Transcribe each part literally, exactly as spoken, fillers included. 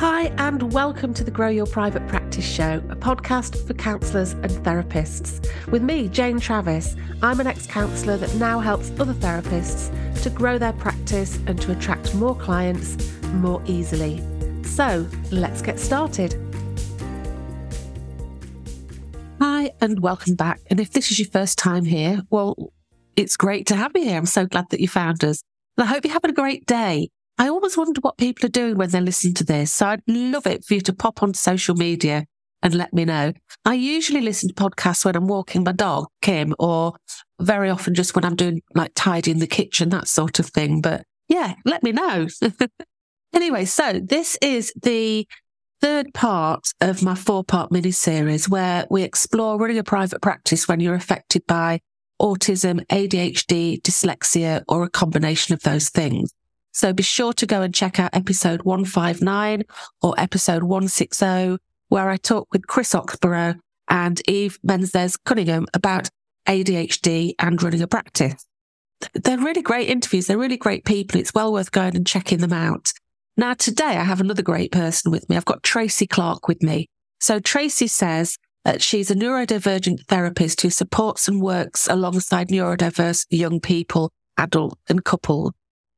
Hi and welcome to the Grow Your Private Practice show, a podcast for counsellors and therapists. With me, Jane Travis, I'm an ex-counsellor that now helps other therapists to grow their practice and to attract more clients more easily. So let's get started. Hi and welcome back. And if this is your first time here, well, it's great to have you here. I'm so glad that you found us. And I hope you're having a great day. I always wonder what people are doing when they listen to this, so I'd love it for you to pop on social media and let me know. I usually listen to podcasts when I'm walking my dog, Kim, or very often just when I'm doing like tidying the kitchen, that sort of thing. But yeah, let me know. Anyway, so this is the third part of my four-part mini-series where we explore running a private practice when you're affected by autism, A D H D, dyslexia, or a combination of those things. So be sure to go and check out episode one fifty-nine or episode one sixty, where I talk with Chris Oxborough and Eve Menzies Cunningham about A D H D and running a practice. They're really great interviews. They're really great people. It's well worth going and checking them out. Now, today I have another great person with me. I've got Tracy Clark with me. So Tracy says that she's a neurodivergent therapist who supports and works alongside neurodiverse young people, adult and couple.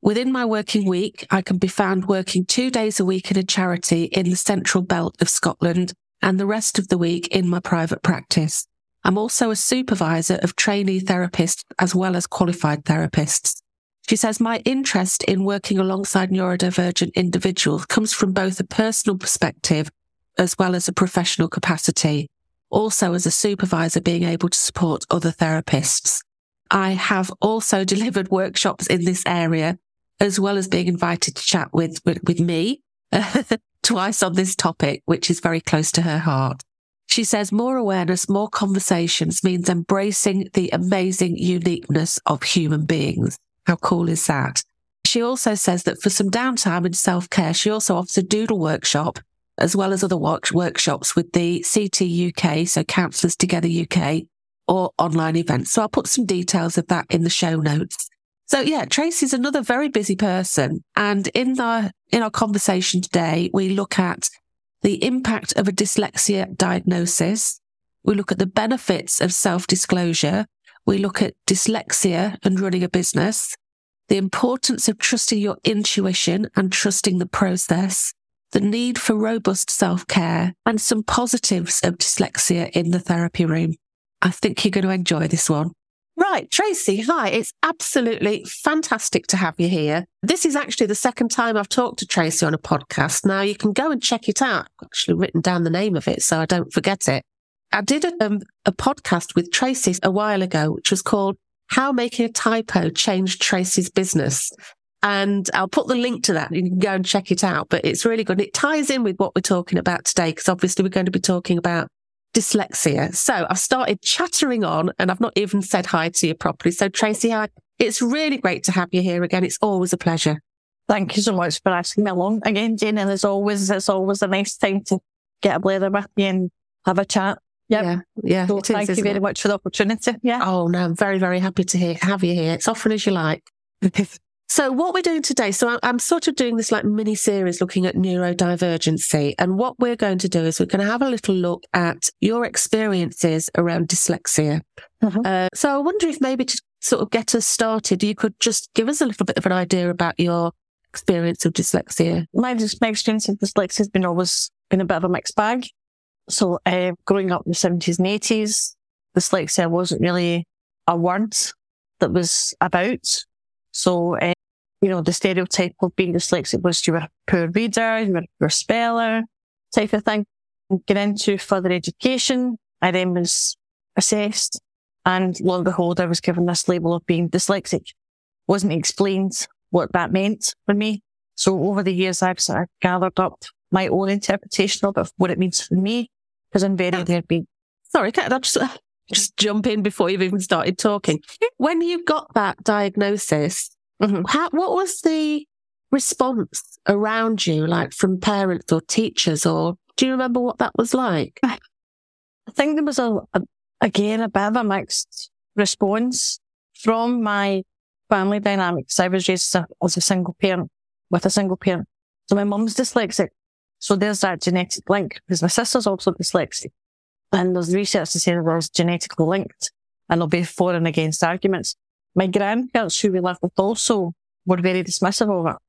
Within my working week, I can be found working two days a week in a charity in the central belt of Scotland and the rest of the week in my private practice. I'm also a supervisor of trainee therapists as well as qualified therapists. She says my interest in working alongside neurodivergent individuals comes from both a personal perspective as well as a professional capacity. Also as a supervisor, being able to support other therapists. I have also delivered workshops in this area, as well as being invited to chat with, with, with me twice on this topic, which is very close to her heart. She says more awareness, more conversations means embracing the amazing uniqueness of human beings. How cool is that? She also says that for some downtime and self-care, she also offers a doodle workshop, as well as other work- workshops with the C T U K, so Counsellors Together U K, or online events. So I'll put some details of that in the show notes. So yeah, Tracy's another very busy person. And in our, in our conversation today, we look at the impact of a dyslexia diagnosis. We look at the benefits of self-disclosure. We look at dyslexia and running a business, the importance of trusting your intuition and trusting the process, the need for robust self-care, and some positives of dyslexia in the therapy room. I think you're going to enjoy this one. Right, Tracy, hi. It's absolutely fantastic to have you here. This is actually the second time I've talked to Tracy on a podcast. Now, you can go and check it out. I've actually written down the name of it so I don't forget it. I did a, um, a podcast with Tracy a while ago, which was called How Making a Typo Changed Tracy's Business. And I'll put the link to that. You can go and check it out. But it's really good. It ties in with what we're talking about today, because obviously we're going to be talking about dyslexia. So I've started chattering on and I've not even said hi to you properly. So Tracy, hi. It's really great to have you here again. It's always a pleasure. Thank you so much for asking me along again, Jane. And as always, it's always a nice time to get a blather with you and have a chat. Yep. Yeah. Yeah. So thank is, you very it? much for the opportunity. Yeah. Oh, no, I'm very, very happy to hear, have you here. It's often as you like. So what we're doing today, so I'm sort of doing this like mini series looking at neurodivergency. And what we're going to do is we're going to have a little look at your experiences around dyslexia. Uh-huh. Uh, so I wonder if maybe to sort of get us started, you could just give us a little bit of an idea about your experience of dyslexia. My, my experience of dyslexia has been always been a bit of a mixed bag. So uh, growing up in the seventies and eighties, dyslexia wasn't really a word that was about. So uh, you know, the stereotype of being dyslexic was you were a poor reader, you were a poor speller type of thing. Get into further education. I then was assessed and lo and behold, I was given this label of being dyslexic. Wasn't explained what that meant for me. So over the years, I've sort of gathered up my own interpretation of it, what it means for me, because I'm very... There'd be... Sorry, can't I just... Just jump in before you've even started talking. When you got that diagnosis, mm-hmm. how, what was the response around you, like from parents or teachers, or do you remember what that was like? I think there was, a, a again, a bit of a mixed response from my family dynamics. I was raised as a, as a single parent, with a single parent. So my mum's dyslexic. So there's that genetic link, because my sister's also dyslexic. And there's research to say that it's genetically linked, and there'll be for and against arguments. My grandparents, who we lived with, also were very dismissive of it,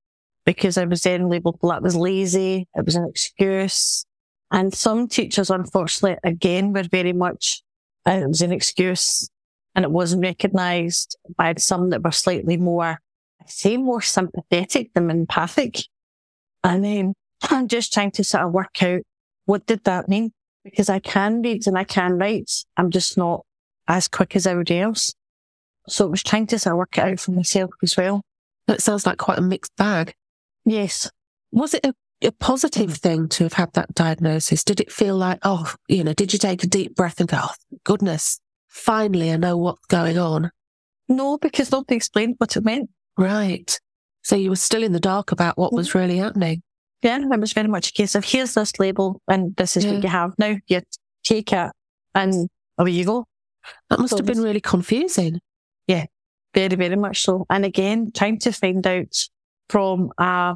because I was then labelled, well, that was lazy, it was an excuse. And some teachers, unfortunately, again, were very much, uh, it was an excuse, and it wasn't recognised by some that were slightly more, I say more sympathetic than empathic. And then I'm just trying to sort of work out, what did that mean? Because I can read and I can write, I'm just not as quick as everybody else. So I was trying to sort of work it out for myself as well. That sounds like quite a mixed bag. Yes. Was it a, a positive thing to have had that diagnosis? Did it feel like, oh, you know, did you take a deep breath and go, oh, goodness, finally I know what's going on? No, because nobody explained what it meant. Right. So you were still in the dark about what was really happening. Yeah, it was very much a case of, here's this label and this is yeah. what you have now. You take it and away you go. That must so have been really confusing. Yeah, very, very much so. And again, trying to find out from a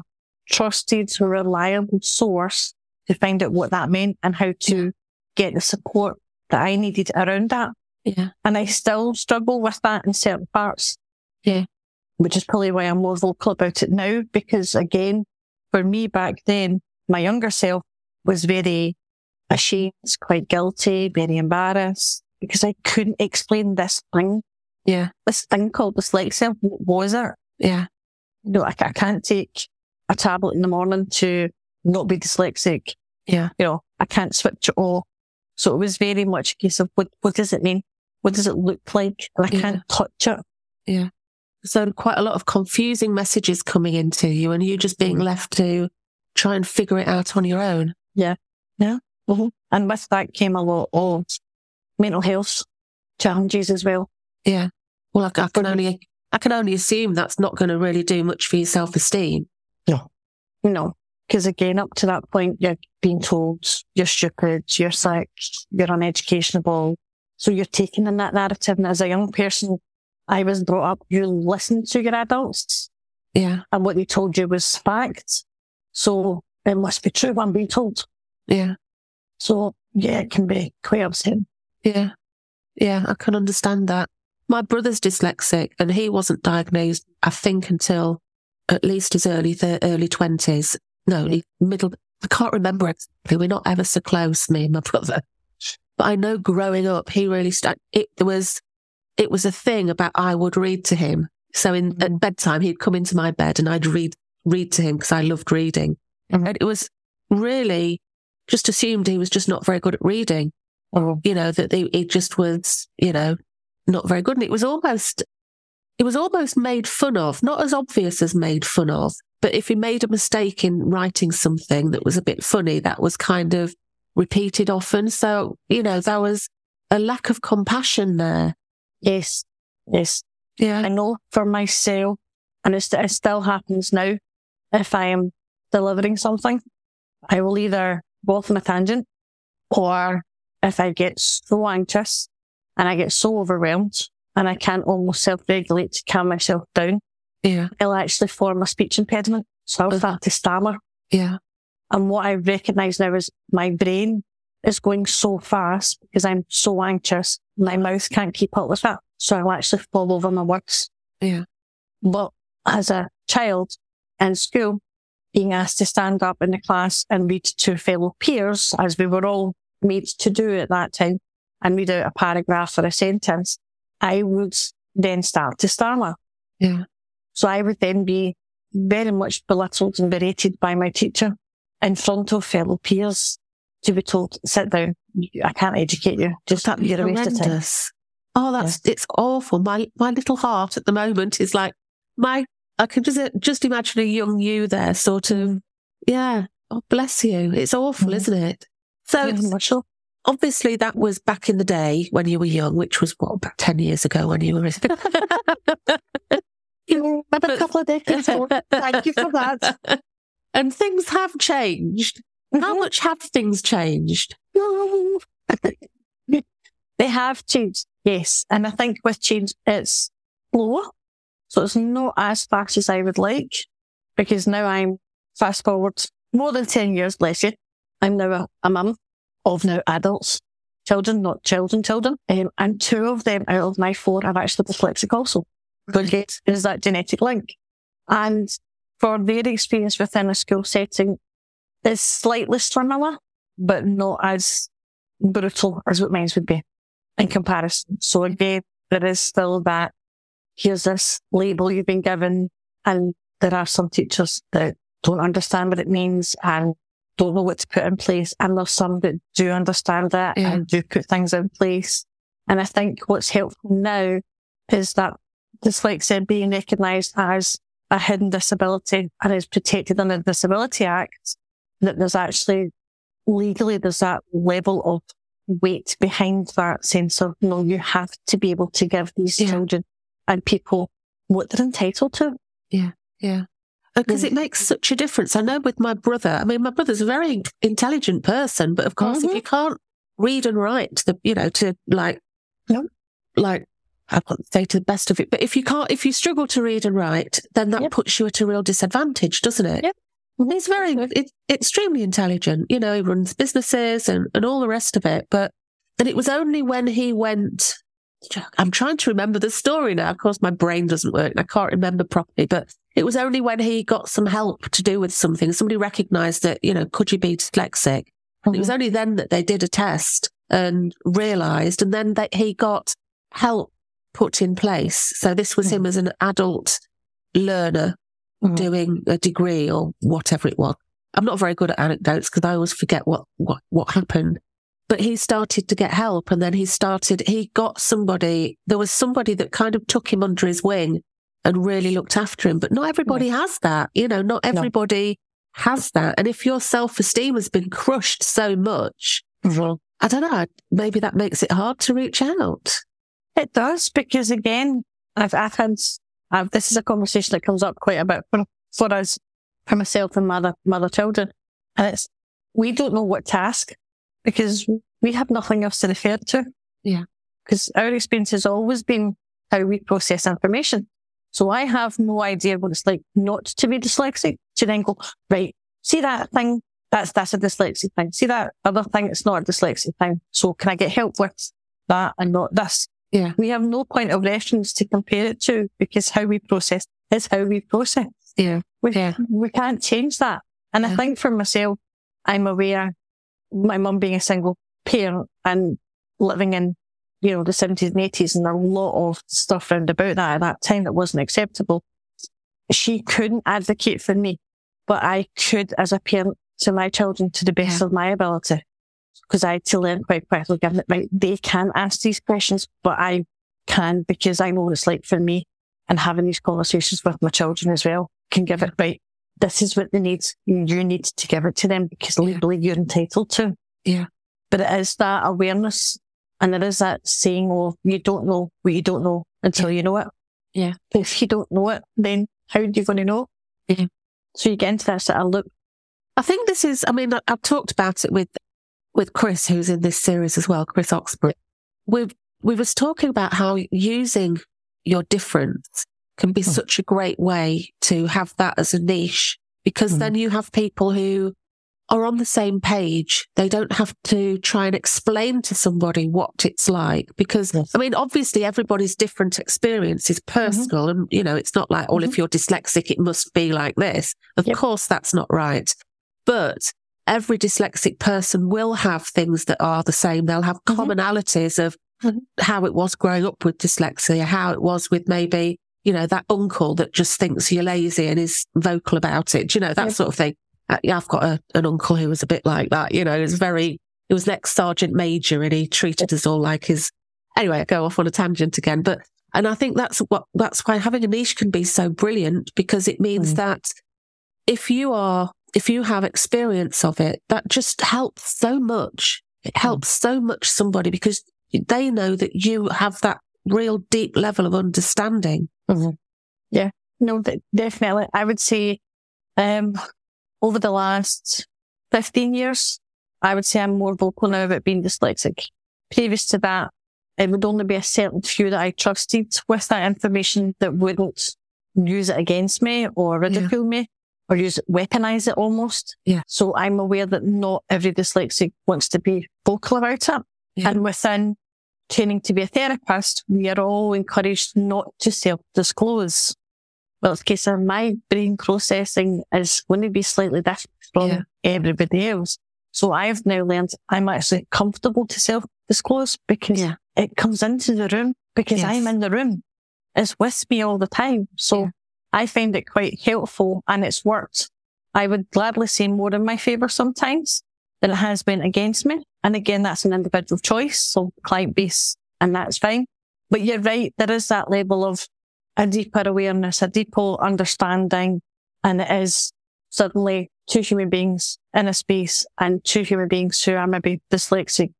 trusted, reliable source to find out what that meant and how to yeah. get the support that I needed around that. Yeah. And I still struggle with that in certain parts. Yeah. Which is probably why I'm more vocal about it now, because again, for me back then, my younger self was very ashamed, quite guilty, very embarrassed, because I couldn't explain this thing. Yeah. This thing called dyslexia, what was it? Yeah. You know, I, I can't take a tablet in the morning to not be dyslexic. Yeah. You know, I can't switch it off. So it was very much a case of, what, what does it mean? What does it look like? And I yeah. can't touch it. Yeah. So quite a lot of confusing messages coming into you, and you just being left to try and figure it out on your own. Yeah. Yeah. Mm-hmm. And with that came a lot of mental health challenges as well. Yeah. Well, I, I can only, I can only assume that's not going to really do much for your self-esteem. No. No. Because again, up to that point, you're being told you're stupid, you're sick, you're uneducationable. So you're taking in that narrative. And as a young person, I was brought up, you listened to your adults. Yeah. And what they told you was fact. So it must be true, I'm being told. Yeah. So yeah, it can be quite upsetting. Yeah. Yeah, I can understand that. My brother's dyslexic, and he wasn't diagnosed, I think, until at least his early, th- early twenties. No, yeah. middle, I can't remember exactly. We're not ever so close, me and my brother. But I know growing up, he really, st- it was, It was a thing about I would read to him. So in mm-hmm. at bedtime, he'd come into my bed and I'd read read to him because I loved reading. Mm-hmm. And it was really just assumed he was just not very good at reading. Oh. You know, that he, he just was, you know, not very good. And it was almost, it was almost made fun of, not as obvious as made fun of, but if he made a mistake in writing something that was a bit funny, that was kind of repeated often. So, you know, there was a lack of compassion there. Yes, yes. Yeah. I know for myself, and it still happens now, if I am delivering something, I will either go off on a tangent, or if I get so anxious and I get so overwhelmed and I can't almost self-regulate to calm myself down, yeah, it'll actually form a speech impediment. So I'll start to stammer. Yeah. And what I recognise now is my brain is going so fast because I'm so anxious. My mouth can't keep up with that, so I'll actually fall over my words. Yeah. But as a child in school, being asked to stand up in the class and read to fellow peers, as we were all made to do at that time, and read out a paragraph or a sentence, I would then start to stammer. Yeah. So I would then be very much belittled and berated by my teacher in front of fellow peers, to be told, sit down, I can't educate you, just that you're a waste of time. Oh, that's, yeah. It's awful. My my little heart at the moment is like, my, I can just just imagine a young you there, sort of, yeah, oh, bless you. It's awful, mm-hmm. isn't it? So yeah, sure. Obviously that was back in the day when you were young, which was, what, about ten years ago when you were... you were about a couple of decades old. Thank you for that. And things have changed. How much have things changed? They have changed, yes. And I think with change, it's slower. So it's not as fast as I would like, because now I'm fast forward more than ten years, bless you. I'm now a, a mum of now adults, children, not children, children. Um, and two of them out of my four are actually dyslexic also. But it is that genetic link. And for their experience within a school setting is slightly similar, but not as brutal as what mine would be in comparison. So again, there is still that, here's this label you've been given, and there are some teachers that don't understand what it means and don't know what to put in place. And there's some that do understand that yeah. and do put things in place. And I think what's helpful now is that dyslexia being recognised as a hidden disability and is protected under the Disability Act, that there's actually legally there's that level of weight behind that sense of, no, you have to be able to give these yeah. children and people what they're entitled to. Yeah, yeah. Because it makes such a difference. I know with my brother, I mean, my brother's a very intelligent person, but of course, mm-hmm. if you can't read and write, to the, you know, to like, no. like, I can't say to the best of it, but if you can't, if you struggle to read and write, then that yep. puts you at a real disadvantage, doesn't it? Yep. He's very, it, extremely intelligent. You know, he runs businesses and, and all the rest of it. But, and it was only when he went, I'm trying to remember the story now. Of course, my brain doesn't work. I can't remember properly, but it was only when he got some help to do with something. Somebody recognised that, you know, could you be dyslexic? Mm-hmm. It was only then that they did a test and realised, and then that he got help put in place. So this was him as an adult learner mm. doing a degree or whatever it was. I'm not very good at anecdotes because I always forget what, what, what happened. But he started to get help, and then he started, he got somebody, there was somebody that kind of took him under his wing and really looked after him. But not everybody no. has that, you know, not everybody no. has that. And if your self-esteem has been crushed so much, mm-hmm. I don't know, maybe that makes it hard to reach out. It does, because again, I've, I've had, I've, this is a conversation that comes up quite a bit for, for us, for myself and my other, my other children. And it's, we don't know what task, because we have nothing else to refer to. Yeah. Because our experience has always been how we process information. So I have no idea what it's like not to be dyslexic, to then go, right, see that thing, that's, that's a dyslexic thing. See that other thing, it's not a dyslexic thing. So can I get help with that and not this? Yeah. We have no point of reference to compare it to, because how we process is how we process. Yeah. We, yeah. we can't change that. And yeah. I think for myself, I'm aware, my mum being a single parent and living in, you know, the seventies and eighties, and a lot of stuff around about that at that time that wasn't acceptable. She couldn't advocate for me, but I could as a parent to my children to the best yeah. of my ability. Because I had to learn quite quickly, given that right, they can ask these questions, but I can, because I know what it's like for me, and having these conversations with my children as well can give it right. This is what they need. You need to give it to them because legally yeah. you're entitled to. Yeah. But it is that awareness, and there is that saying, "Oh, you don't know what you don't know until yeah. you know it." Yeah. But if you don't know it, then how are you going to know? Yeah. So you get into that sort of loop. I think this is. I mean, I've talked about it with. with Chris, who's in this series as well, Chris Oxborough. We we was talking about how using your difference can be mm. such a great way to have that as a niche, because mm. then you have people who are on the same page. They don't have to try and explain to somebody what it's like, because, yes. I mean, obviously everybody's different experience is personal mm-hmm. and, you know, it's not like, well, mm-hmm. if you're dyslexic, it must be like this. Of yep. course, that's not right. But every dyslexic person will have things that are the same. They'll have commonalities of how it was growing up with dyslexia, how it was with maybe, you know, that uncle that just thinks you're lazy and is vocal about it, you know, that yeah. sort of thing. I've got a, an uncle who was a bit like that, you know, it was very, it was an ex-sergeant major and he treated us all like his, anyway, I go off on a tangent again. But, and I think that's what, that's why having a niche can be so brilliant, because it means mm. that if you are, if you have experience of it, that just helps so much. It helps mm. so much somebody, because they know that you have that real deep level of understanding. Mm-hmm. Yeah, no, th- definitely. I would say um, over the last fifteen years, I would say I'm more vocal now about being dyslexic. Previous to that, it would only be a certain few that I trusted with that information that wouldn't use it against me or ridicule yeah. me. or use it, weaponize it almost. Yeah. So I'm aware that not every dyslexic wants to be vocal about it. Yeah. And within training to be a therapist, we are all encouraged not to self-disclose. Well, it's a case of my brain processing is going to be slightly different from yeah. everybody else. So I've now learned I'm actually comfortable to self-disclose because yeah. it comes into the room because yes. I'm in the room. It's with me all the time. So yeah. I find it quite helpful and it's worked. I would gladly say more in my favour sometimes than it has been against me. And again, that's an individual choice, so client base, and that's fine. But you're right, there is that level of a deeper awareness, a deeper understanding, and it is suddenly two human beings in a space and two human beings who are maybe dyslexic,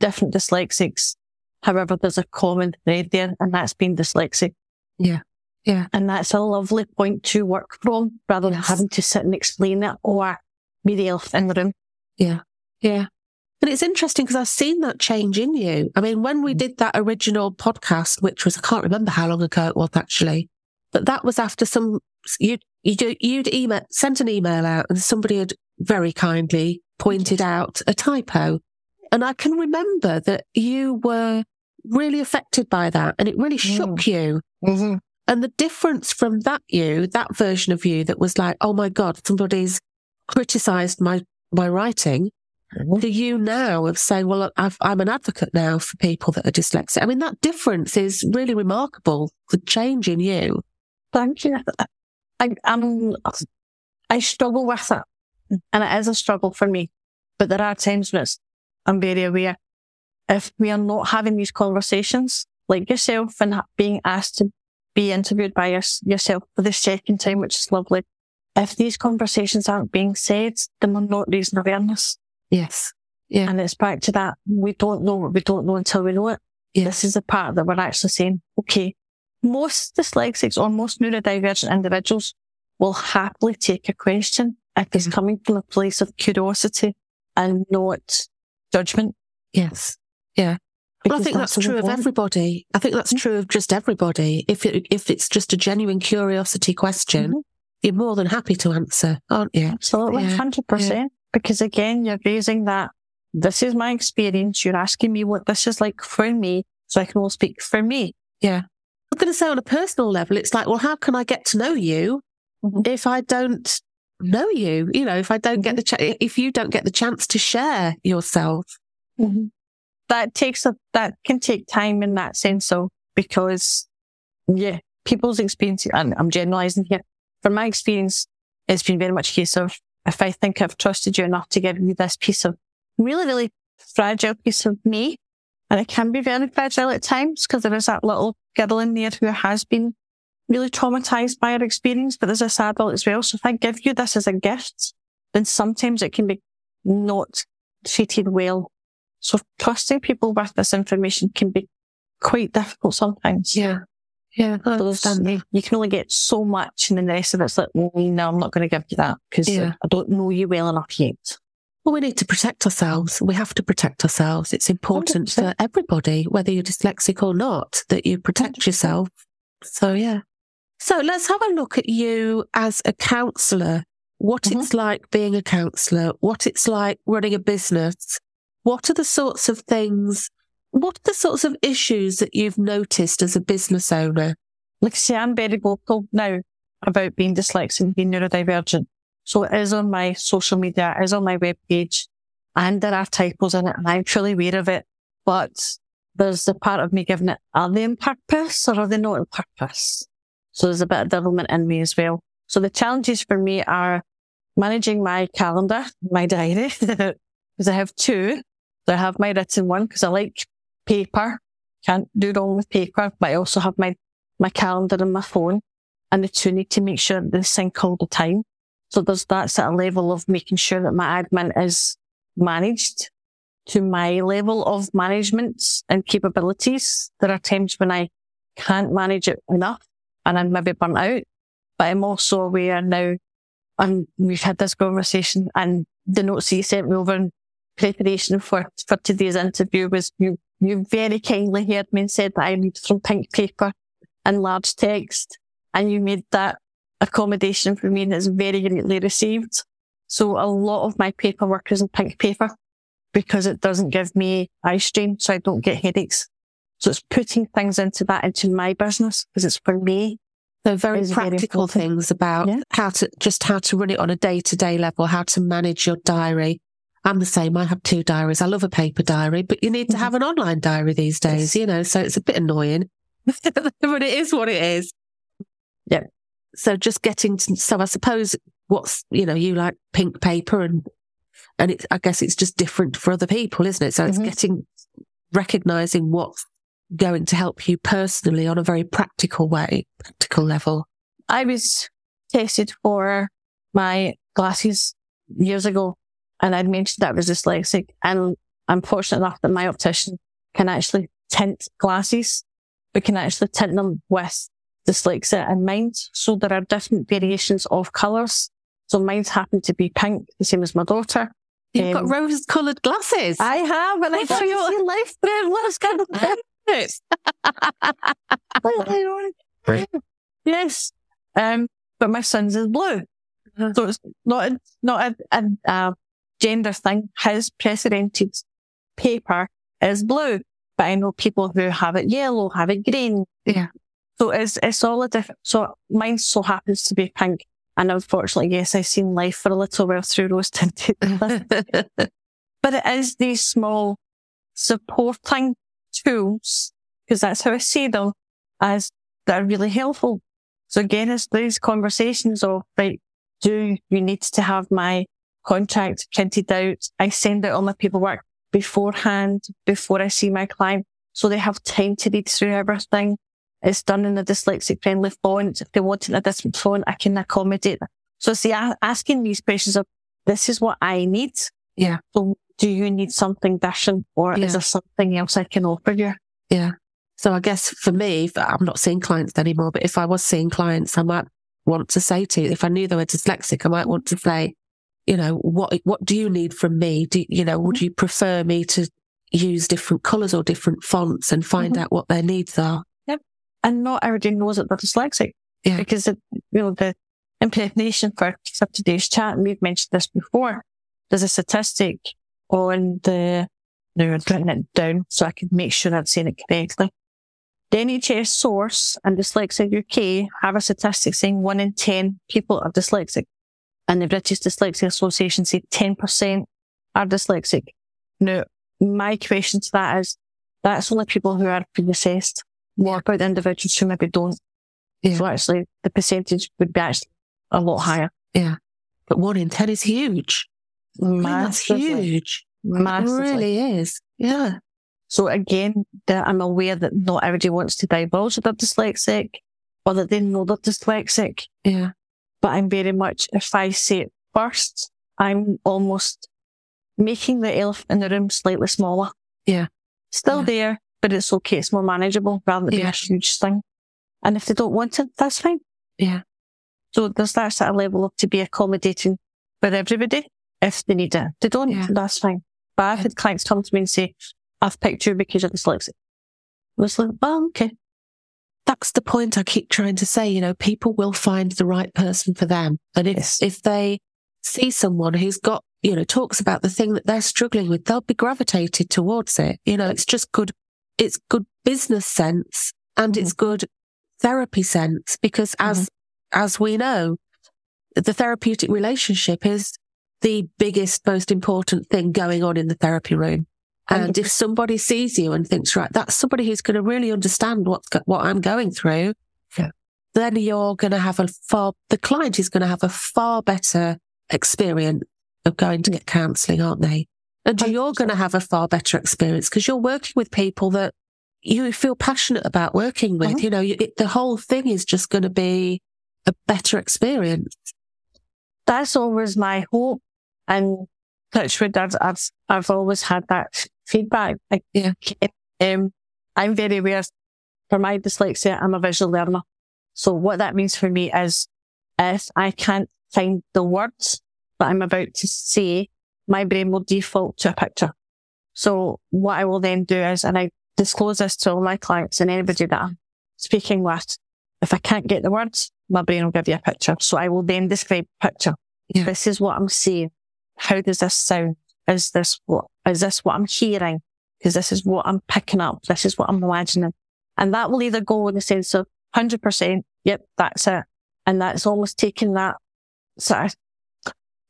different dyslexics. However, there's a common thread there, and that's being dyslexic. Yeah. Yeah. And that's a lovely point to work from rather yes. than having to sit and explain it or be the elf in the room. Yeah. Yeah. And it's interesting because I've seen that change in you. I mean, when we did that original podcast, which was, I can't remember how long ago it was actually, but that was after some, you'd, you'd, you'd email, sent an email out and somebody had very kindly pointed out a typo. And I can remember that you were really affected by that and it really shook mm. you. Mm-hmm. And the difference from that you, that version of you that was like, oh my God, somebody's criticised my, my writing. To you now of saying, well, look, I've, I'm an advocate now for people that are dyslexic. I mean, that difference is really remarkable, the change in you. Thank you. I, I'm, I struggle with it, and it is a struggle for me. But there are times when it's, I'm very aware if we are not having these conversations, like yourself and being asked to be interviewed by your, yourself for the second time, which is lovely. If these conversations aren't being said, then we're not raising awareness. Yes. Yeah. And it's back to that. We don't know what we don't know until we know it. Yes. This is the part that we're actually saying, okay, most dyslexics or most neurodivergent individuals will happily take a question if it's yeah. coming from a place of curiosity and not judgment. Yes. Yeah. Well, I think that's, that's true of everybody. I think that's mm-hmm. true of just everybody. If it, if it's just a genuine curiosity question, mm-hmm. you're more than happy to answer, aren't you? Absolutely. Yeah. one hundred percent. Yeah. Because again, you're raising that, this is my experience, you're asking me what this is like for me, so I can all speak for me. Yeah. I'm going to say on a personal level, it's like, well, how can I get to know you mm-hmm. if I don't know you? You know, if I don't get the, ch- if you don't get the chance to share yourself. Mm-hmm. That takes a, that can take time in that sense. So, because yeah, people's experience, and I'm generalizing here, from my experience, it's been very much a case of, if I think I've trusted you enough to give you this piece of really, really fragile piece of me, and it can be very fragile at times because there is that little girl in there who has been really traumatised by her experience, but there's this adult as well. So if I give you this as a gift, then sometimes it can be not treated well. So trusting people with this information can be quite difficult sometimes. Yeah. Yeah, I understand. You can only get so much, and then the rest of it's like, well, no, I'm not going to give you that because yeah. I don't know you well enough yet. Well, we need to protect ourselves. We have to protect ourselves. It's important one hundred percent. For everybody, whether you're dyslexic or not, that you protect one hundred percent. Yourself. So, yeah. So let's have a look at you as a counsellor, what mm-hmm. it's like being a counsellor, what it's like running a business. What are the sorts of things... What are the sorts of issues that you've noticed as a business owner? Like I say, I'm very vocal now about being dyslexic and being neurodivergent. So it is on my social media, it is on my webpage, and there are typos in it, and I'm truly aware of it. But there's the part of me giving it, are they on purpose or are they not on purpose? So there's a bit of development in me as well. So the challenges for me are managing my calendar, my diary, because I have two. So I have my written one because I like paper, can't do wrong with paper, but I also have my, my calendar and my phone, and the two need to make sure they sync all the time. So there's that sort of level of making sure that my admin is managed to my level of management and capabilities. There are times when I can't manage it enough and I'm maybe burnt out, but I'm also aware now, and we've had this conversation, and the notes that you sent me over in preparation for, for today's interview was you You very kindly heard me and said that I read from pink paper and large text, and you made that accommodation for me and it's very greatly received. So a lot of my paperwork is in pink paper because it doesn't give me eye strain, so I don't get headaches. So it's putting things into that, into my business, because it's for me. So very it's practical very things about yeah. how to, just how to run it on a day-to-day level, how to manage your diary. I'm the same. I have two diaries. I love a paper diary, but you need to have an online diary these days, you know, so it's a bit annoying, but it is what it is. Yeah. So just getting to, so I suppose what's, you know, you like pink paper and, and it's, I guess it's just different for other people, isn't it? So it's mm-hmm. getting, recognizing what's going to help you personally on a very practical way, practical level. I was tested for my glasses years ago. And I'd mentioned that I was dyslexic, and I'm fortunate enough that my optician can actually tint glasses. We can actually tint them with dyslexia in mind. So there are different variations of colours. So mine's happened to be pink, the same as my daughter. You've um, got rose-coloured glasses. I have, and I feel your life through what's going on. It's yes, um, but my son's is blue, so it's not a, not a. a uh, gender thing. His precedented paper is blue, but I know people who have it yellow, have it green. Yeah. So it's, it's all a different, so mine so happens to be pink. And unfortunately, yes, I've seen life for a little while through rose tinted. But it is these small supporting tools, because that's how I see them, as that are really helpful. So again, it's these conversations of, like, do you need to have my contract printed out? I send out all my paperwork beforehand, before I see my client, so they have time to read through everything. It's done in a dyslexic friendly font. If they want it in a different font, I can accommodate that. So see, asking these questions of, this is what I need. Yeah. So do you need something different, or yeah. is there something else I can offer you? Yeah. So I guess for me, I'm not seeing clients anymore, but if I was seeing clients, I might want to say to you, if I knew they were dyslexic, I might want to say, you know, what what do you need from me? Do you know, would you prefer me to use different colours or different fonts, and find mm-hmm. out what their needs are? Yep. And not everybody knows that they're dyslexic. Yeah. Because, it, you know, the impregnation for today's chat, and we've mentioned this before, there's a statistic on the, no, I've written it down so I can make sure I'm saying it correctly. The N H S Source and Dyslexia U K have a statistic saying one in ten people are dyslexic. And the British Dyslexia Association say ten percent are dyslexic. Now, my question to that is, that's only people who are predecessed. What about the individuals who maybe don't? Yeah. So actually, the percentage would be actually a lot higher. Yeah. But one in ten is huge. Massively. I mean, that's huge. Massively. It really is. Yeah. So again, I'm aware that not everybody wants to divulge that they're dyslexic, or that they know they're dyslexic. Yeah. But I'm very much, if I say it first, I'm almost making the elephant in the room slightly smaller. Yeah. Still yeah. there, but it's okay. It's more manageable rather than yeah. being a huge thing. And if they don't want it, that's fine. Yeah. So there's that sort of level of to be accommodating with everybody if they need it. If they don't, yeah. that's fine. But I've had clients come to me and say, I've picked you because you're dyslexic. I was like, well, okay. That's the point I keep trying to say, you know, people will find the right person for them. And if, yes. if they see someone who's got, you know, talks about the thing that they're struggling with, they'll be gravitated towards it. You know, it's just good. It's good business sense, and mm-hmm. it's good therapy sense, because as, mm-hmm. as we know, the therapeutic relationship is the biggest, most important thing going on in the therapy room. And if somebody sees you and thinks, right, that's somebody who's going to really understand what, what I'm going through, yeah. then you're going to have a far, the client is going to have a far better experience of going to get counselling, aren't they? And you're going to have a far better experience because you're working with people that you feel passionate about working with. Uh-huh. You know, it, the whole thing is just going to be a better experience. That's always my hope. And touchwood, I've, I've, I've always had that feedback. I, yeah. um, I'm very aware for my dyslexia, I'm a visual learner. So what that means for me is if I can't find the words that I'm about to say, my brain will default to a picture. So what I will then do is, and I disclose this to all my clients and anybody that I'm speaking with, if I can't get the words, my brain will give you a picture. So I will then describe a picture. Yeah. This is what I'm seeing. How does this sound? Is this what, is this what I'm hearing? Because this is what I'm picking up. This is what I'm imagining. And that will either go in the sense of one hundred percent, yep, that's it. And that's almost taking that, sort of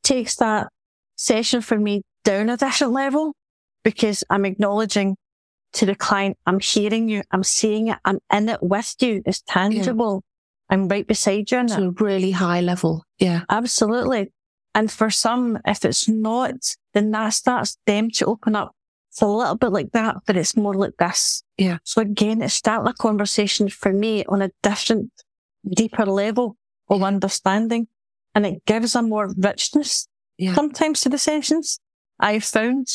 takes that session for me down a different level, because I'm acknowledging to the client, I'm hearing you, I'm seeing it, I'm in it with you, it's tangible. Yeah. I'm right beside you. It's a really high level. Yeah. Absolutely. And for some, if it's not, then that starts them to open up. It's a little bit like that, but it's more like this. Yeah. So again, it's starting a conversation for me on a different, deeper level of understanding. And it gives a more richness yeah. sometimes to the sessions, I've found.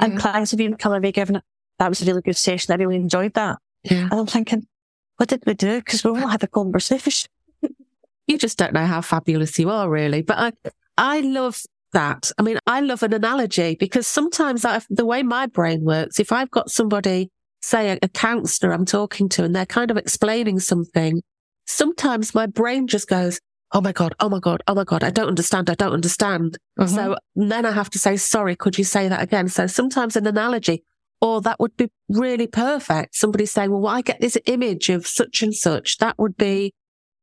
And yeah. clients have even come away giving it, that was a really good session. I really enjoyed that. Yeah. And I'm thinking, what did we do? Because we all had a conversation. You just don't know how fabulous you are, really. But I, I love that. I mean, I love an analogy, because sometimes I, the way my brain works, if I've got somebody, say a, a counsellor I'm talking to, and they're kind of explaining something, sometimes my brain just goes, oh my God, oh my God, oh my God, I don't understand, I don't understand. Mm-hmm. So then I have to say, sorry, could you say that again? So sometimes an analogy, or that would be really perfect. Somebody saying, well, well, I get this image of such and such. That would be,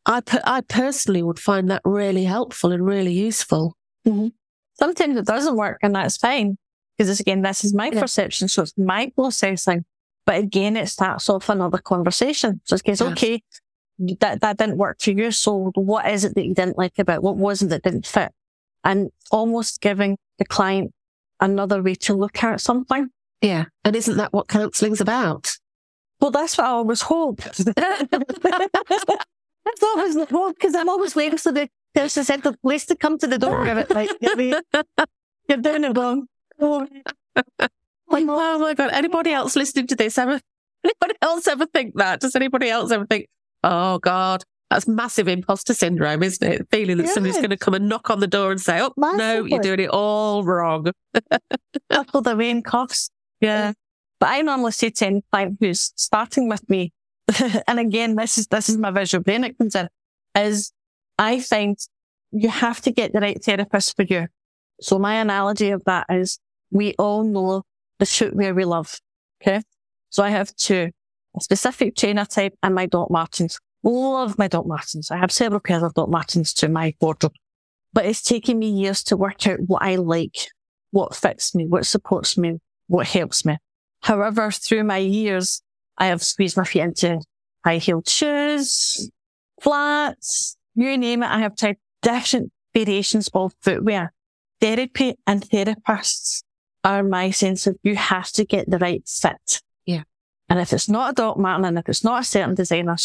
I per- I personally would find that really helpful and really useful. Mm-hmm. Sometimes it doesn't work, and that's fine. Because again, this is my yeah. perception. So it's my processing. But again, it starts off another conversation. So it goes, yes. okay, that, that didn't work for you. So what is it that you didn't like about? What was it that didn't fit? And almost giving the client another way to look at something. Yeah. And isn't that what counselling's about? Well, that's what I always hope. That's always the hope, because I'm always waiting for the person said the place to come to the door. It, like, you're doing it wrong. Oh. Like, oh my God. Anybody else listening to this ever, anybody else ever think that? Does anybody else ever think, oh God, that's massive imposter syndrome, isn't it? Feeling that yes. somebody's going to come and knock on the door and say, oh, massive. No, you're doing it all wrong. Couple the rain coughs. Yeah. But I normally say to any client who's starting with me, and again, this is, this is my visual brain it comes in, is I find you have to get the right therapist for you. So my analogy of that is we all know the footwear we love. Okay. So I have two, a specific trainer type and my Doc Martens. Love my Doc Martens. I have several pairs of Doc Martens to my wardrobe, but it's taken me years to work out what I like, what fits me, what supports me, what helps me. However, through my years, I have squeezed my feet into high-heeled shoes, flats, you name it. I have tried different variations of footwear. Therapy and therapists are my sense of you have to get the right fit. Yeah. And if it's not a Doc Marten and if it's not a certain designer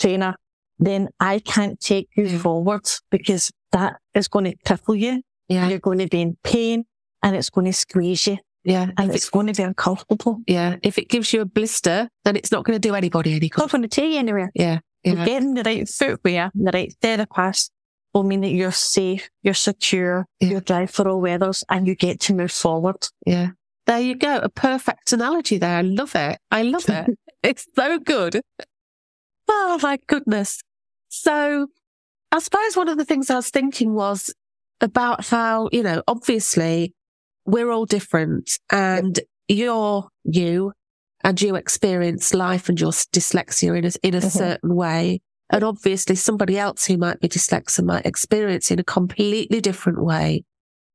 trainer, then I can't take you yeah. forward, because that is going to tickle you. Yeah. You're going to be in pain and it's going to squeeze you. Yeah. And if it's, it's going to be uncomfortable. Yeah. If it gives you a blister, then it's not going to do anybody any good. It's not going to take you anywhere. Yeah. yeah. Getting the right footwear, the right therapist will mean that you're safe, you're secure, yeah. you're dry for all weathers, and you get to move forward. Yeah. There you go. A perfect analogy there. I love it. I love it. It's so good. Oh my goodness. So I suppose one of the things I was thinking was about how, you know, obviously we're all different, and you're you, and you experience life and your dyslexia in a, in a mm-hmm. certain way. And obviously somebody else who might be dyslexic might experience it in a completely different way.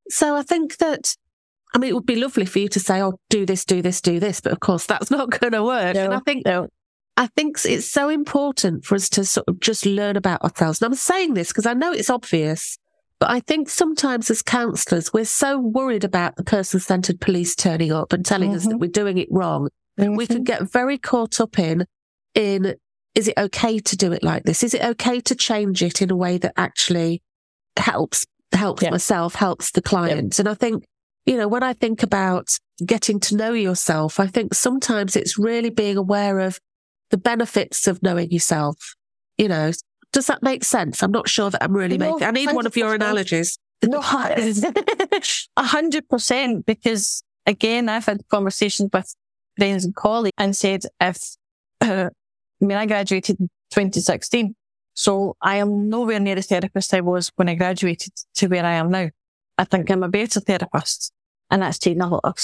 So I think that, I mean, it would be lovely for you to say, oh, do this, do this, do this. But of course, that's not going to work. No, and I think, no. I think it's so important for us to sort of just learn about ourselves. And I'm saying this because I know it's obvious, but I think sometimes as counsellors, we're so worried about the person-centred police turning up and telling mm-hmm. us that we're doing it wrong. Mm-hmm. We can get very caught up in, in, is it okay to do it like this? Is it okay to change it in a way that actually helps, helps yeah. myself, helps the client? Yeah. And I think, you know, when I think about getting to know yourself, I think sometimes it's really being aware of the benefits of knowing yourself, you know. Does that make sense? I'm not sure that I'm really no, making... I need one of your analogies. No, a hundred percent. Because, again, I've had conversations with friends and colleagues and said if... Uh, I mean, I graduated in twenty sixteen. So I am nowhere near the therapist I was when I graduated to where I am now. I think I'm a better therapist, and that's taken a lot of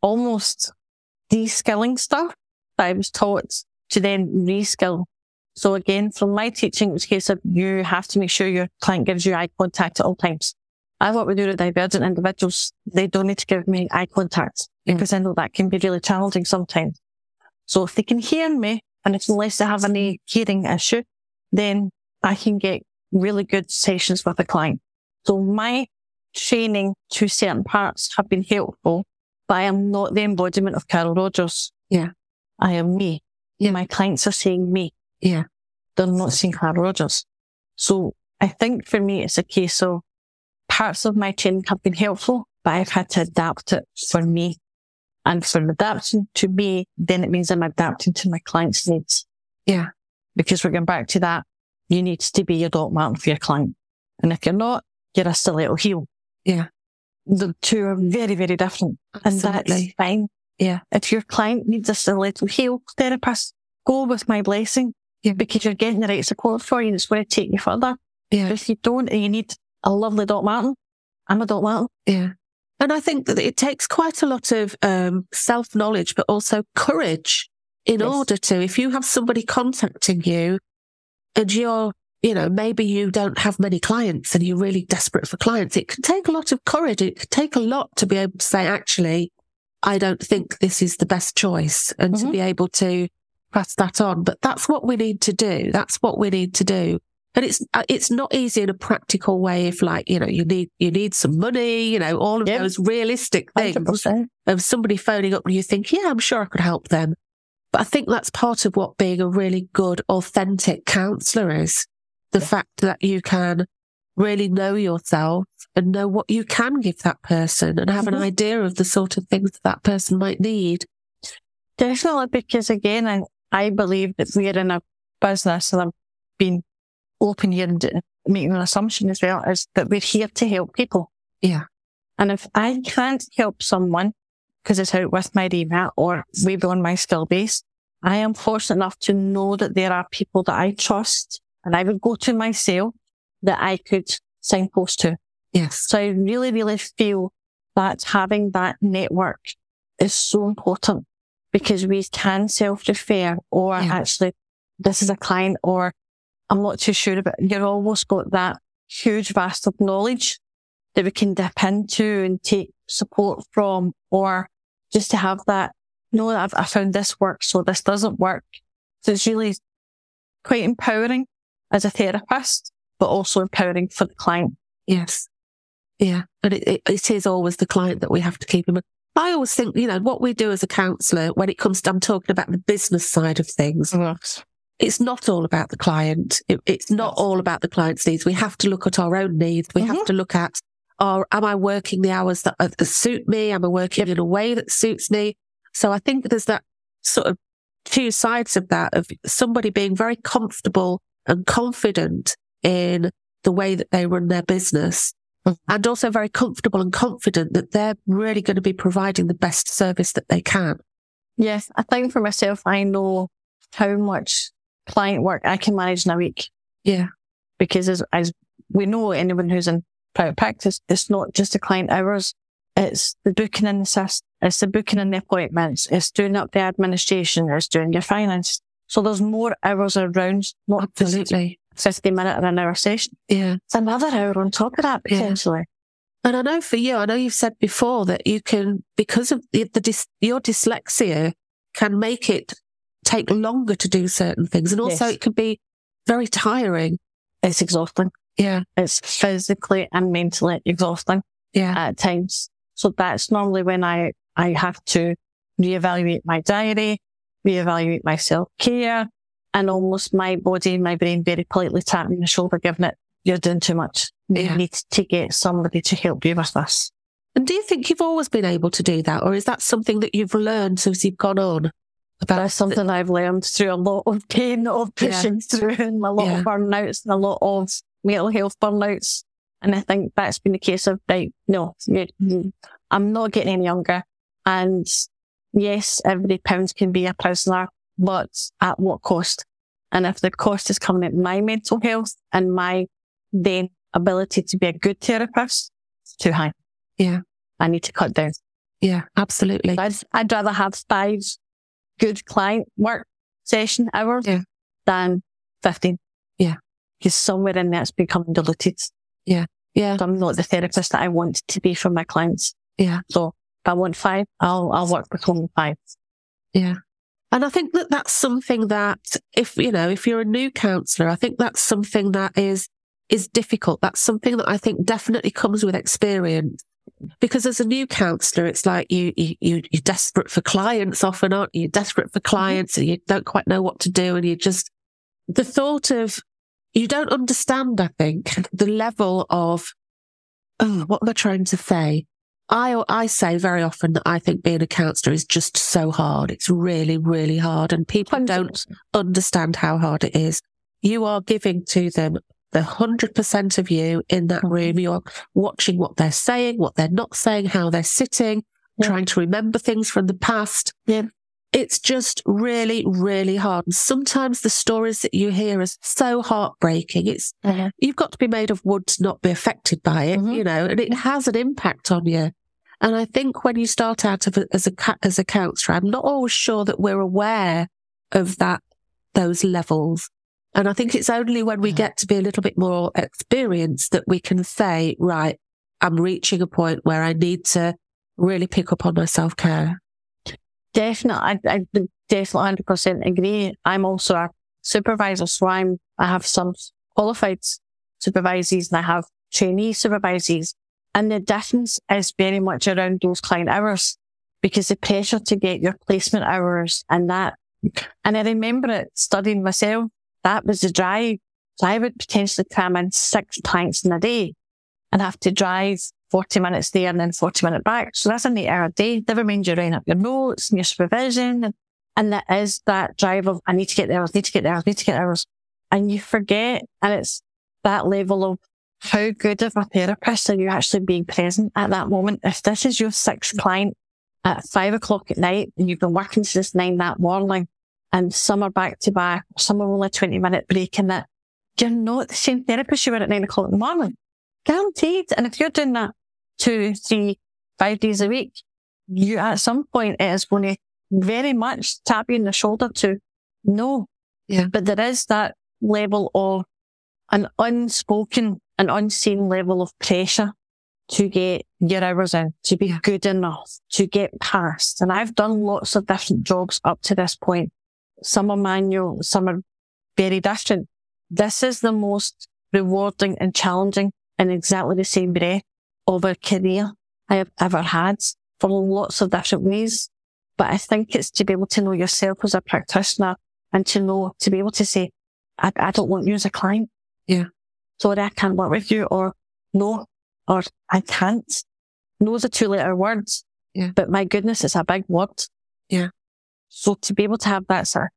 almost de-skilling stuff that I was taught to then re-skill. So again, from my teaching, it was a case of you have to make sure your client gives you eye contact at all times. I work with neurodivergent individuals. They don't need to give me eye contact mm. because I know that can be really challenging sometimes. So if they can hear me, and if unless they have any hearing issue, then I can get really good sessions with a client. So my training to certain parts have been helpful, but I am not the embodiment of Carol Rogers. Yeah. I am me. Yeah. My clients are seeing me. Yeah. They're not seeing Carol Rogers. So I think for me, it's a case of parts of my training have been helpful, but I've had to adapt it for me. And for adapting to me, then it means I'm adapting to my client's needs. Yeah. Because we're going back to that. You need to be your dog man for your client. And if you're not, you're a stiletto heel. Yeah. The two are very, very different. Absolutely. And that's fine. Yeah. If your client needs a stiletto heel therapist, go with my blessing. Yeah. Because you're getting the right support for you and it's going to take you further. Yeah. But if you don't and you need a lovely dog man, I'm a dog man. Yeah. And I think that it takes quite a lot of um, self-knowledge, but also courage in yes. order to, if you have somebody contacting you and you're, you know, maybe you don't have many clients and you're really desperate for clients, it can take a lot of courage. It can take a lot to be able to say, actually, I don't think this is the best choice, and mm-hmm. to be able to pass that on. But that's what we need to do. That's what we need to do. And it's it's not easy in a practical way if, like, you know, you need you need some money, you know, all of yep. those realistic things one hundred percent. Of somebody phoning up and you think, yeah, I'm sure I could help them. But I think that's part of what being a really good, authentic counsellor is, the yeah. fact that you can really know yourself and know what you can give that person and have mm-hmm. an idea of the sort of things that that person might need. Definitely, because again, I, I believe that we're in a business, and I've been open here and making an assumption as well, is that we're here to help people. Yeah. And if I can't help someone because it's out with my remit or way beyond my skill base, I am fortunate enough to know that there are people that I trust and I would go to myself that I could signpost to. Yes. So I really, really feel that having that network is so important, because we can self-refer or yeah. actually this is a client or I'm not too sure about. You've almost got that huge vast of knowledge that we can dip into and take support from, or just to have that, no, I've, I found this works, so this doesn't work. So it's really quite empowering as a therapist, but also empowering for the client. Yes. Yeah. And it, it, it is always the client that we have to keep in mind. I always think, you know, what we do as a counsellor when it comes to, I'm talking about the business side of things. Yes. It's not all about the client. It, it's not all about the client's needs. We have to look at our own needs. We mm-hmm. have to look at, or am I working the hours that, that suit me? Am I working yep. in a way that suits me? So I think there's that sort of two sides of that, of somebody being very comfortable and confident in the way that they run their business mm-hmm. and also very comfortable and confident that they're really going to be providing the best service that they can. Yes. I think for myself, I know how much client work I can manage in a week. Yeah. Because as, as we know, anyone who's in private practice, it's not just the client hours. It's the booking and the assist. It's the booking and the appointments. It's doing up the administration. It's doing your finance. So there's more hours around, not absolutely fifty minute or an hour session. Yeah. It's another hour on top of that, potentially. Yeah. And I know for you, I know you've said before that you can, because of the, the dys, your dyslexia can make it take longer to do certain things. And also yes. it can be very tiring. It's exhausting. Yeah. It's physically and mentally exhausting. Yeah. At times. So that's normally when I, I have to reevaluate my diary, reevaluate my self-care, and almost my body and my brain very politely tap me on the shoulder, giving it, you're doing too much. Yeah. You need to get somebody to help you with this. And do you think you've always been able to do that? Or is that something that you've learned as you've gone on? That's something the, I've learned through a lot of pain, a lot of pushing yeah. through, and a lot yeah. of burnouts and a lot of mental health burnouts. And I think that's been the case of, right, no, I'm not getting any younger. And yes, every pound can be a prisoner, but at what cost? And if the cost is coming at my mental health and my then ability to be a good therapist, it's too high. Yeah. I need to cut down. Yeah, absolutely. I'd, I'd rather have five good client work session hours yeah. than fifteen. Yeah. Because somewhere in that's becoming diluted. Yeah. Yeah. So I'm not the therapist that I want to be for my clients. Yeah. So if I want five, I'll, I'll work with only five. Yeah. And I think that that's something that if, you know, if you're a new counsellor, I think that's something that is, is difficult. That's something that I think definitely comes with experience. Because as a new counsellor, it's like you, you, you, you're desperate for clients often, aren't you? You're desperate for clients and you don't quite know what to do. And you just, the thought of, you don't understand, I think, the level of, oh, what am I trying to say? I I say very often that I think being a counsellor is just so hard. It's really, really hard. And people one hundred percent don't understand how hard it is. You are giving to them the one hundred percent of you in that room. You're watching what they're saying, what they're not saying, how they're sitting, yeah. trying to remember things from the past. Yeah. It's just really, really hard. And sometimes the stories that you hear are so heartbreaking. It's uh-huh. You've got to be made of wood to not be affected by it, mm-hmm. you know, and it has an impact on you. And I think when you start out of a, as a as a counsellor, I'm not always sure that we're aware of that those levels. And I think it's only when we uh-huh. get to be a little bit more experienced that we can say, right, I'm reaching a point where I need to really pick up on my self-care. Definitely, I, I definitely one hundred percent agree. I'm also a supervisor, so I'm, I have some qualified supervisees and I have trainee supervisees. And the difference is very much around those client hours because the pressure to get your placement hours and that. And I remember it studying myself, that was the drive. So I would potentially cram in six clients in a day and have to drive forty minutes there and then forty minutes back. So that's an eight hour day. Never mind you're writing up your notes and your supervision. And, and that is that drive of, I need to get the hours, need to get the hours, need to get the hours. And you forget. And it's that level of how good of a therapist are you actually being present at that moment? If this is your sixth client at five o'clock at night and you've been working since nine that morning and some are back to back, some are only a twenty minute break in that, you're not the same therapist you were at nine o'clock in the morning. Guaranteed. And if you're doing that two, three, five days a week, you at some point it is going to very much tap you in the shoulder to no. Yeah. But there is that level of an unspoken and unseen level of pressure to get your hours in, to be good enough, to get past. And I've done lots of different jobs up to this point. Some are manual, some are very different. This is the most rewarding and challenging in exactly the same breath of a career I have ever had for lots of different ways. But I think it's to be able to know yourself as a practitioner and to know, to be able to say, I, I don't want you as a client. Yeah. Sorry, I can't work with you, or no, or I can't. No's a two letter word. Yeah. But my goodness, it's a big word. Yeah. So to be able to have that sort of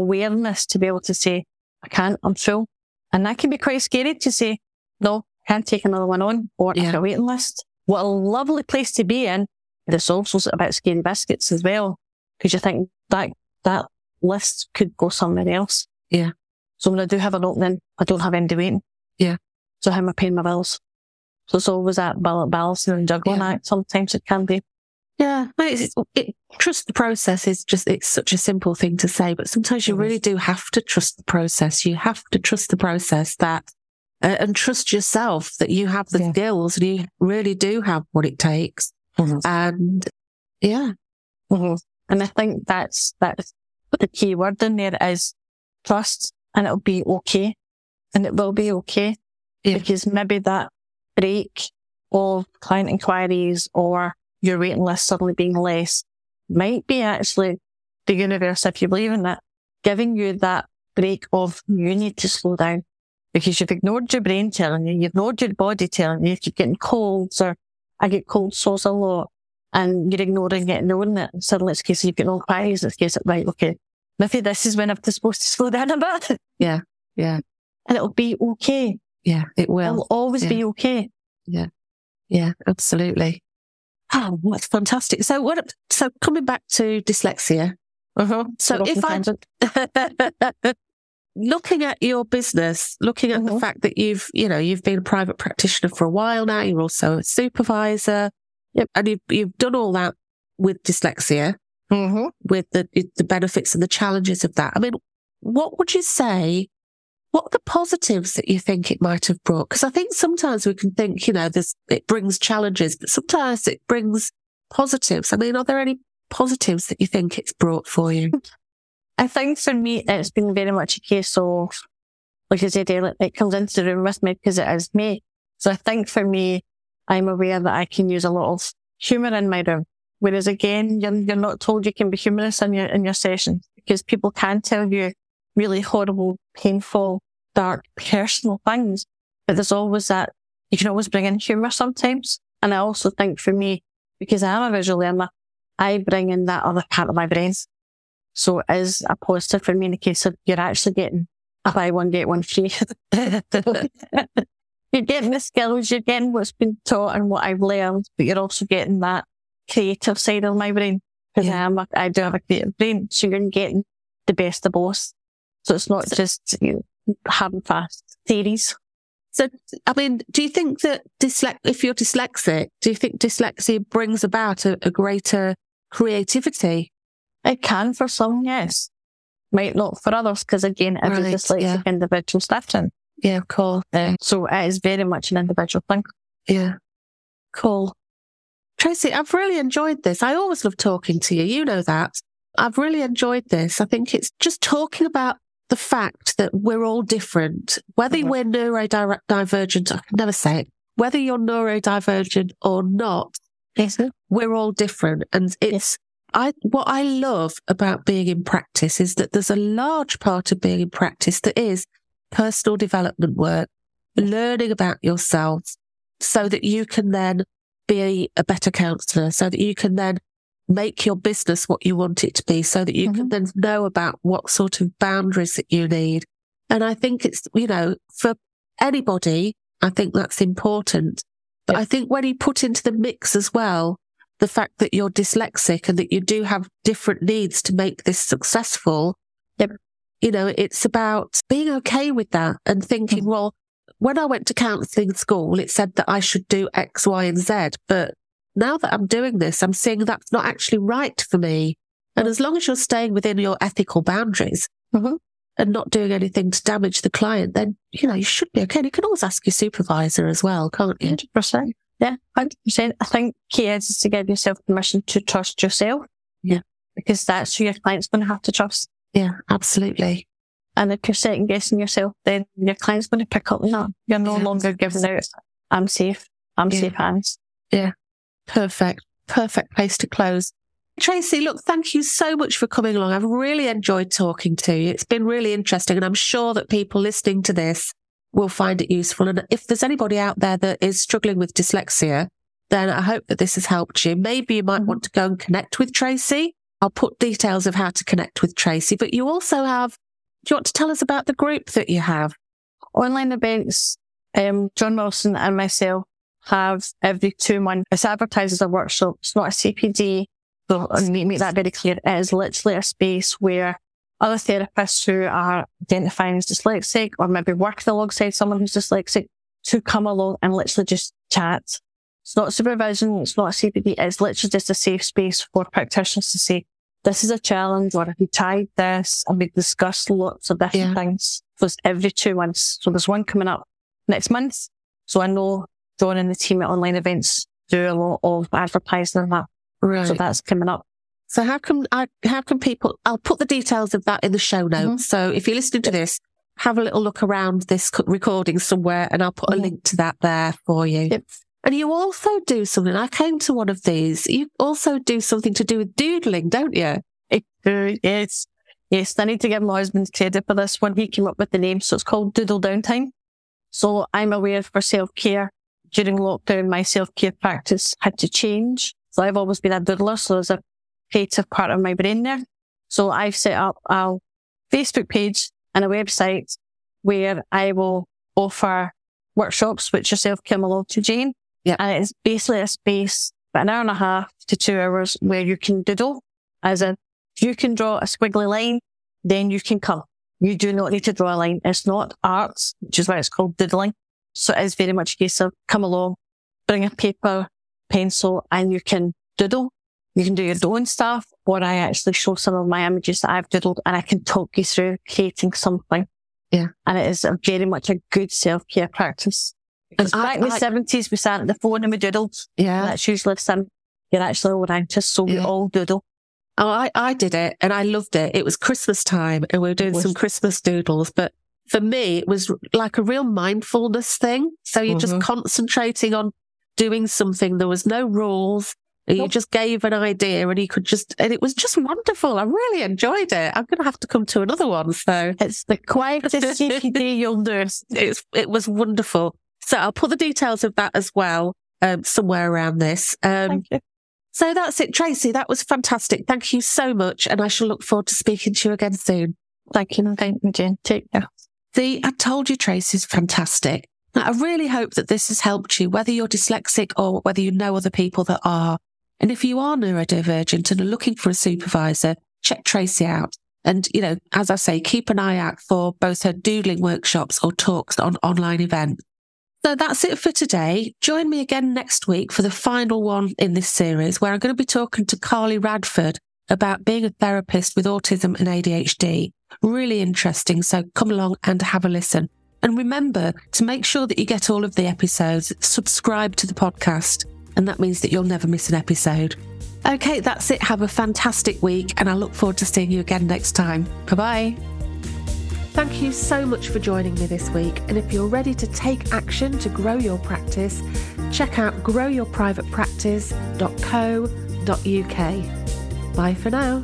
awareness, to be able to say, I can't, I'm full. And that can be quite scary to say, no, can't take another one on, or yeah. a waiting list. What a lovely place to be in, but it's also about scaring biscuits as well, because you think that that list could go somewhere else. Yeah. So when I do have an opening, I don't have anybody waiting. Yeah. So how am I paying my bills? So it's always that balancing and juggling yeah. act. Sometimes it can be. Yeah. It's, it, trust the process is just, it's such a simple thing to say, but sometimes you really do have to trust the process. You have to trust the process that Uh, and trust yourself that you have the yeah. skills and you really do have what it takes. Mm-hmm. And yeah. Mm-hmm. And I think that's, that's the key word in there is trust, and it'll be okay. And it will be okay yeah. because maybe that break of client inquiries or your waiting list suddenly being less might be actually the universe, if you believe in it, giving you that break of you need to slow down. Because you've ignored your brain telling you, you've ignored your body telling you, you keep getting colds, or I get cold sores a lot, and you're ignoring it and knowing it. And suddenly it's a case of you've got no inquiries, it's a case of, right, okay, maybe this is when I'm supposed to slow down a bit. Yeah, yeah. And it'll be okay. Yeah, it will. It'll always yeah. be okay. Yeah, yeah, absolutely. Oh, that's fantastic. So what, so coming back to dyslexia. Uh-huh. So if I... looking at your business, looking at mm-hmm. the fact that you've, you know, you've been a private practitioner for a while now, you're also a supervisor, yep. and you've, you've done all that with dyslexia, mm-hmm. with the the benefits and the challenges of that. I mean, what would you say, what are the positives that you think it might have brought? Because I think sometimes we can think, you know, this it brings challenges, but sometimes it brings positives. I mean, are there any positives that you think it's brought for you? I think for me, it's been very much a case of, like I said earlier, it comes into the room with me because it is me. So I think for me, I'm aware that I can use a lot of humour in my room. Whereas again, you're, you're not told you can be humorous in your, in your session, because people can tell you really horrible, painful, dark, personal things. But there's always that, you can always bring in humour sometimes. And I also think for me, because I am a visual learner, I bring in that other part of my brain. So it is a positive for me in the case of you're actually getting a buy one, get one free. You're getting the skills, you're getting what's been taught and what I've learned, but you're also getting that creative side of my brain. Because yeah. I am a, I do have a creative brain. So you're getting the best of both. So it's not so, just you know, hard and fast theories. So, I mean, do you think that dysle- if you're dyslexic, do you think dyslexia brings about a, a greater creativity? It can for some, yes. Might not for others, because again, every right, dyslexic yeah. individual starting. Yeah, cool. Uh, so it is very much an individual thing. Yeah. Cool. Tracy, I've really enjoyed this. I always love talking to you. You know that. I've really enjoyed this. I think it's just talking about the fact that we're all different. Whether mm-hmm. we're neurodivergent, I can never say it, whether you're neurodivergent or not, yes. we're all different. And it's... Yes. I what I love about being in practice is that there's a large part of being in practice that is personal development work, learning about yourself so that you can then be a better counsellor, so that you can then make your business what you want it to be, so that you mm-hmm. can then know about what sort of boundaries that you need. And I think it's, you know, for anybody, I think that's important. But yeah. I think when you put into the mix as well, the fact that you're dyslexic and that you do have different needs to make this successful, yep. you know, it's about being okay with that and thinking, mm-hmm. well, when I went to counselling school, it said that I should do X, Y, and Z. But now that I'm doing this, I'm seeing that's not actually right for me. And mm-hmm. as long as you're staying within your ethical boundaries mm-hmm. and not doing anything to damage the client, then, you know, you should be okay. And you can always ask your supervisor as well, can't you? one hundred percent. Yeah, one hundred percent. I think key is, is to give yourself permission to trust yourself. Yeah. Because that's who your client's going to have to trust. Yeah, absolutely. And if you're second guessing yourself, then your client's going to pick up that. You're no yeah, longer giving out, I'm safe, I'm yeah. safe hands. Yeah. Perfect. Perfect place to close. Tracy, look, thank you so much for coming along. I've really enjoyed talking to you. It's been really interesting. And I'm sure that people listening to this will find it useful. And if there's anybody out there that is struggling with dyslexia, then I hope that this has helped you. Maybe you might want to go and connect with Tracy. I'll put details of how to connect with Tracy. But you also have, do you want to tell us about the group that you have? Online events, um, John Wilson and myself have every two months. It's advertised as a workshop. It's not a C P D. So let me make that very clear. It is literally a space where other therapists who are identifying as dyslexic or maybe working alongside someone who's dyslexic to come along and literally just chat. It's not supervision, it's not C P D, it's literally just a safe space for practitioners to say, this is a challenge, or have you tried this? And we discuss lots of different yeah. things. So it's every two months. So there's one coming up next month. So I know John and the team at online events do a lot of advertising and that. Right. So that's coming up. So how can I, how can people, I'll put the details of that in the show notes. Mm-hmm. So if you're listening to this, have a little look around this recording somewhere and I'll put mm-hmm. a link to that there for you. Yep. And you also do something, I came to one of these, you also do something to do with doodling, don't you? Yes. Yes, I need to give my husband credit for this one. He came up with the name. So it's called Doodle Downtime. So I'm aware for self-care during lockdown, my self-care practice had to change. So I've always been a doodler. So there's a creative part of my brain there. So I've set up a Facebook page and a website where I will offer workshops, which yourself came along to, Jane. Yeah. And it's basically a space, about an hour and a half to two hours where you can doodle, as in you can draw a squiggly line, then you can colour. You do not need to draw a line. It's not art, which is why it's called doodling. So it is very much a case of come along, bring a paper, pencil, and you can doodle. You can do your own stuff, or I actually show some of my images that I've doodled and I can talk you through creating something. Yeah. And it is a very much a good self-care practice. Because back I, in the I, seventies, we sat at the phone and we doodled. Yeah. And that's usually some, you're actually all anxious, so yeah. we all doodle. Oh, I, I did it and I loved it. It was Christmas time and we were doing some Christmas doodles, but for me, it was like a real mindfulness thing. So you're mm-hmm. just concentrating on doing something. There was no rules. You nope. just gave an idea and you could just, and it was just wonderful. I really enjoyed it. I'm going to have to come to another one. So it's the quietest C P D you'll do. It's, it was wonderful. So I'll put the details of that as well, um, somewhere around this. Um, Thank you. So that's it, Tracy. That was fantastic. Thank you so much. And I shall look forward to speaking to you again soon. Thank you. Thank you, Jane. Take care. The I Told You Trace is fantastic. Now, I really hope that this has helped you, whether you're dyslexic or whether you know other people that are. And if you are neurodivergent and are looking for a supervisor, check Tracy out. And, you know, as I say, keep an eye out for both her doodling workshops or talks on online events. So that's it for today. Join me again next week for the final one in this series, where I'm going to be talking to Carly Radford about being a therapist with autism and A D H D. Really interesting. So come along and have a listen. And remember to make sure that you get all of the episodes, subscribe to the podcast, and that means that you'll never miss an episode. Okay, that's it. Have a fantastic week and I look forward to seeing you again next time. Bye-bye. Thank you so much for joining me this week. And if you're ready to take action to grow your practice, check out grow your private practice dot co dot U K. Bye for now.